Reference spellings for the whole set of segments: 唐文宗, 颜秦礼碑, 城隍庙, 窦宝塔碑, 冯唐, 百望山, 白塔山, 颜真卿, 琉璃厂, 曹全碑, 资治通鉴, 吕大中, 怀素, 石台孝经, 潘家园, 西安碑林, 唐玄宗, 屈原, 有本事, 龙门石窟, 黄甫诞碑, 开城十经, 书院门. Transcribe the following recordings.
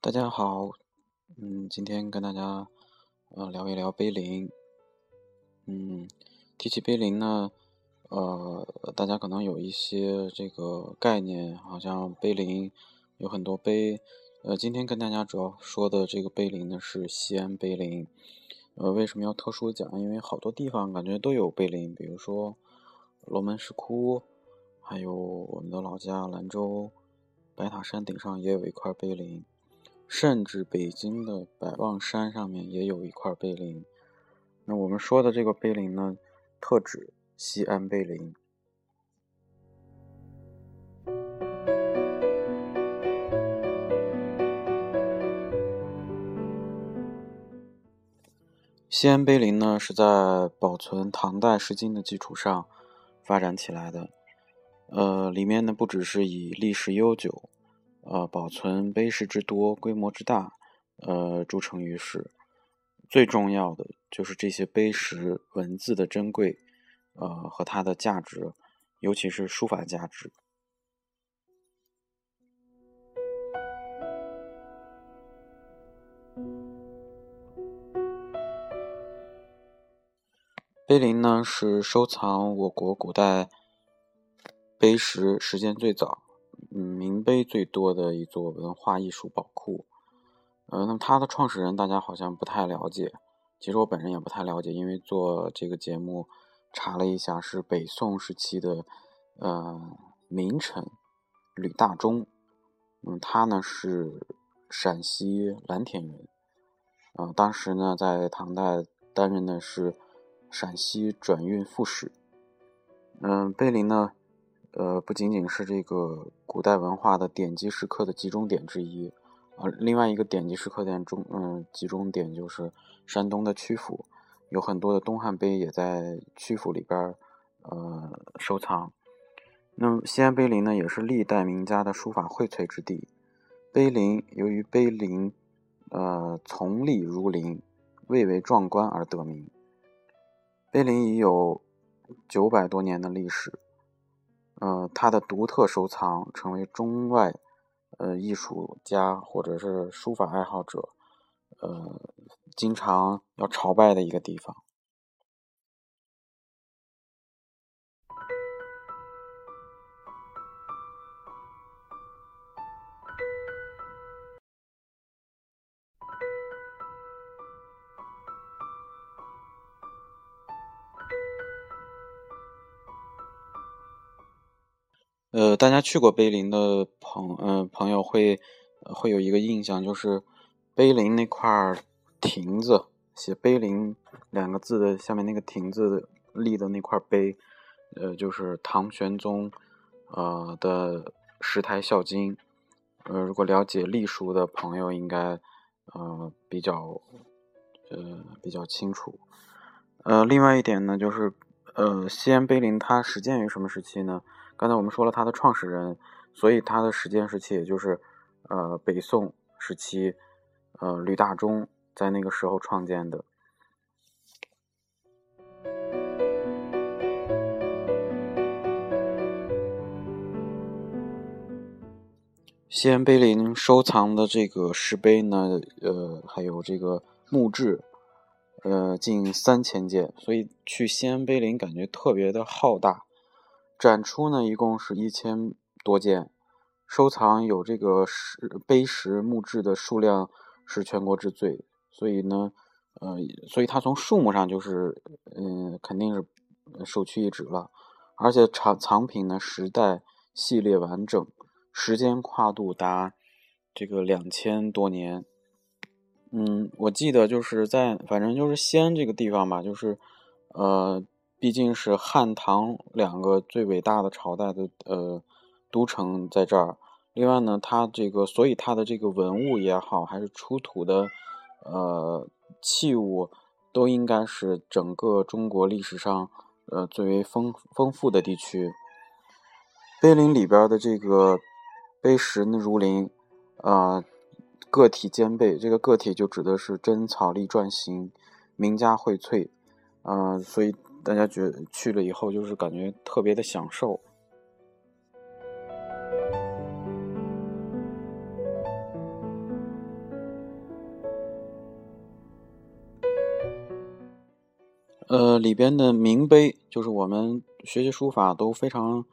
大家好，今天跟大家聊一聊碑林。提起碑林呢，大家可能有一些这个概念，好像碑林有很多碑。今天跟大家主要说的这个碑林呢是西安碑林。为什么要特殊讲？因为好多地方感觉都有碑林，比如说龙门石窟，还有我们的老家兰州白塔山顶上也有一块碑林。甚至北京的百望山上面也有一块碑林。那我们说的这个碑林呢，特指西安碑林。西安碑林呢，是在保存唐代石经的基础上发展起来的。里面呢，不只是以历史悠久，保存碑石之多，规模之大，著称于世。最重要的就是这些碑石文字的珍贵，和它的价值，尤其是书法价值。碑林呢，是收藏我国古代碑石时间最早，名碑最多的一座文化艺术宝库。那么它的创始人大家好像不太了解，其实我本人也不太了解，因为做这个节目查了一下，是北宋时期的名臣吕大中。他呢是陕西蓝田人，当时呢在唐代担任的是陕西转运副使。碑林呢不仅仅是这个古代文化的典籍石刻的集中点之一，另外一个典籍石刻点集中点就是山东的曲阜，有很多的东汉碑也在曲阜里边收藏。那么西安碑林呢，也是历代名家的书法荟萃之地。由于碑林从丽如林，蔚为壮观而得名。碑林已有900多年的历史。它的独特收藏成为中外艺术家或者是书法爱好者经常要朝拜的一个地方。大家去过碑林的朋友会有一个印象，就是碑林那块亭子，写碑林两个字的下面那个亭子立的那块碑，就是唐玄宗的石台孝经。如果了解隶书的朋友应该比较清楚。另外一点呢，就是西安碑林它始建于什么时期呢？刚才我们说了它的创始人，所以它的始建时期也就是北宋时期，吕大中在那个时候创建的。西安碑林收藏的这个石碑呢，还有这个墓志，近3000件，所以去西安碑林感觉特别的浩大。展出呢一共是1000多件，收藏有这个碑石墓志的数量是全国之最，所以它从数目上就是肯定是首屈一指了。而且藏品呢时代系列完整，时间跨度达这个2000多年。我记得就是反正西安这个地方吧，就是毕竟是汉唐两个最伟大的朝代的都城在这儿。另外呢，所以它的这个文物也好，还是出土的器物，都应该是整个中国历史上最为丰富的地区。碑林里边的这个碑石呢如林，个体兼备，这个个体就指的是真草隶篆行，名家荟萃，所以大家觉得去了以后就是感觉特别的享受。里边的名碑，就是我们学习书法都非常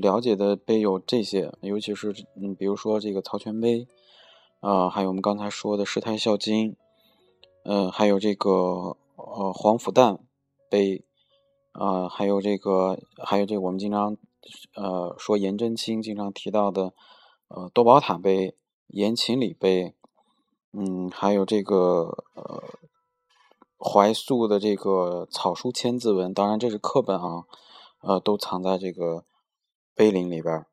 了解的碑有这些，尤其是比如说这个曹全碑，还有我们刚才说的石台孝经，还有这个黄甫诞碑，还有这个我们经常说颜真卿经常提到的窦宝塔碑、颜秦礼碑，还有这个怀素的这个草书千字文，当然这是课本啊，都藏在这个碑林里边。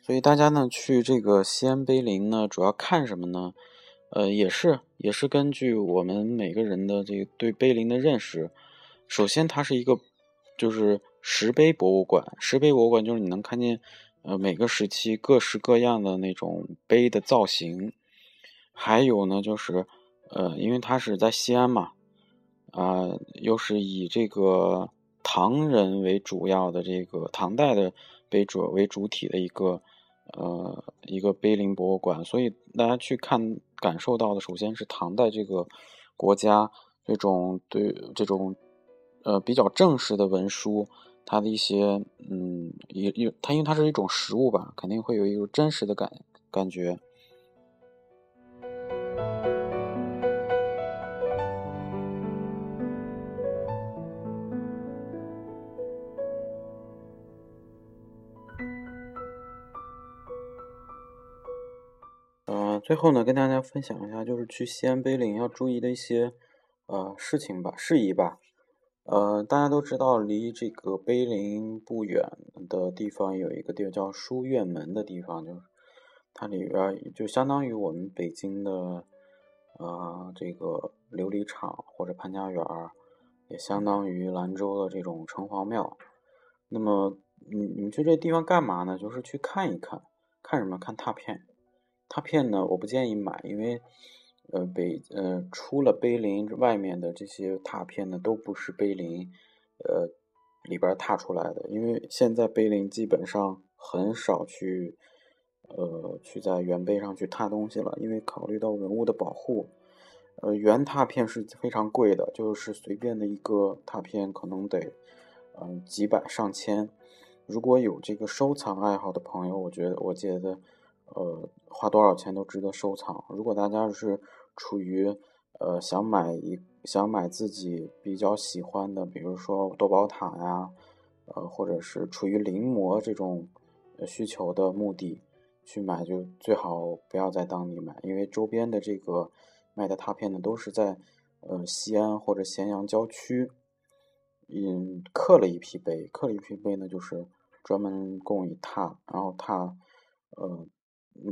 所以大家呢去这个西安碑林呢，主要看什么呢？也是根据我们每个人的这个对碑林的认识。首先它是一个就是石碑博物馆，石碑博物馆就是你能看见每个时期各式各样的那种碑的造型。还有呢就是因为它是在西安嘛，又是以这个唐人为主要的这个唐代的碑主为主体的一个碑林博物馆，所以大家去看感受到的首先是唐代这个国家这种比较正式的文书，它的一些它因为它是一种实物吧，肯定会有一种真实的感觉。最后呢跟大家分享一下就是去西安碑林要注意的一些事宜吧。大家都知道离这个碑林不远的地方有一个地方叫书院门的地方，就是它里边就相当于我们北京的这个琉璃厂或者潘家园，也相当于兰州的这种城隍庙。那么你们去这地方干嘛呢？就是去看一看。看什么？看拓片。拓片呢我不建议买，因为除了碑林外面的这些拓片呢，都不是碑林里边拓出来的，因为现在碑林基本上很少去在原碑上去拓东西了，因为考虑到文物的保护，原拓片是非常贵的，就是随便的一个拓片可能得几百上千。如果有这个收藏爱好的朋友，我觉得花多少钱都值得收藏。如果大家是处于想买自己比较喜欢的，比如说窦宝塔呀，或者是处于临摹这种需求的目的去买，就最好不要在当地买，因为周边的这个卖的拓片呢都是在西安或者咸阳郊区刻了一批碑呢，就是专门供以拓，然后拓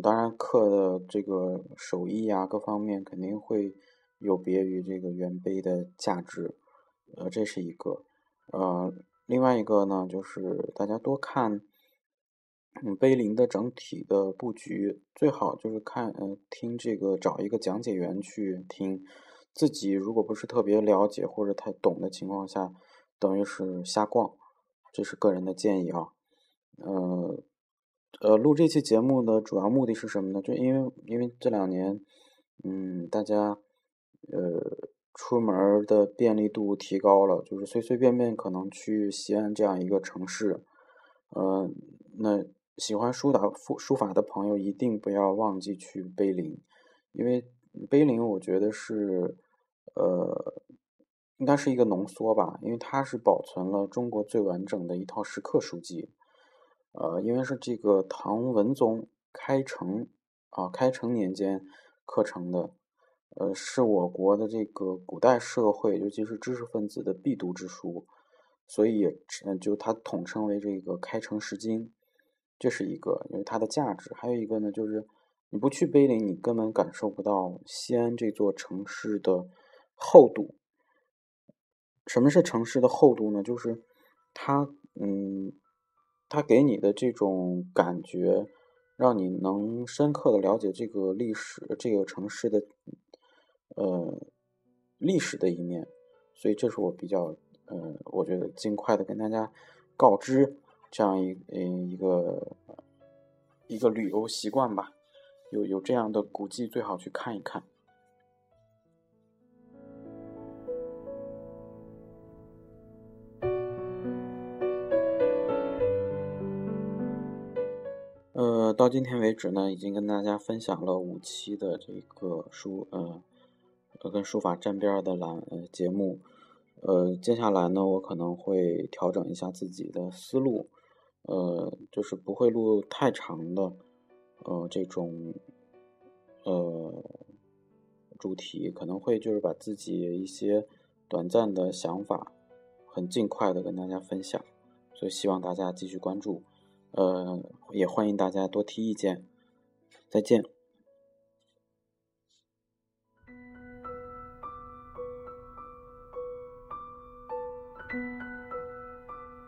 当然刻的这个手艺啊各方面肯定会有别于这个原碑的价值，这是一个。另外一个呢就是大家多看碑林的整体的布局，最好就是听这个找一个讲解员去听，自己如果不是特别了解或者太懂的情况下，等于是瞎逛，这是个人的建议啊。录这期节目的主要目的是什么呢？就因为这两年，大家出门的便利度提高了，就是随随便便可能去西安这样一个城市，那喜欢书法的朋友一定不要忘记去碑林，因为碑林我觉得是应该是一个浓缩吧，因为它是保存了中国最完整的一套石刻书籍。因为是这个唐文宗开城年间刻成的，是我国的这个古代社会，尤其是知识分子的必读之书，所以就它统称为这个开城十经，这是一个，因为它的价值。还有一个呢，就是你不去碑林，你根本感受不到西安这座城市的厚度。什么是城市的厚度呢？就是它给你的这种感觉，让你能深刻的了解这个历史，这个城市的历史的一面，所以这是我比较我觉得尽快的跟大家告知这样一个旅游习惯吧，有这样的古迹最好去看一看。到今天为止呢，已经跟大家分享了5期的这个跟书法沾边的节目。接下来呢，我可能会调整一下自己的思路，就是不会录太长的这种主题，可能会就是把自己一些短暂的想法很尽快的跟大家分享，所以希望大家继续关注。也欢迎大家多提意见，再见。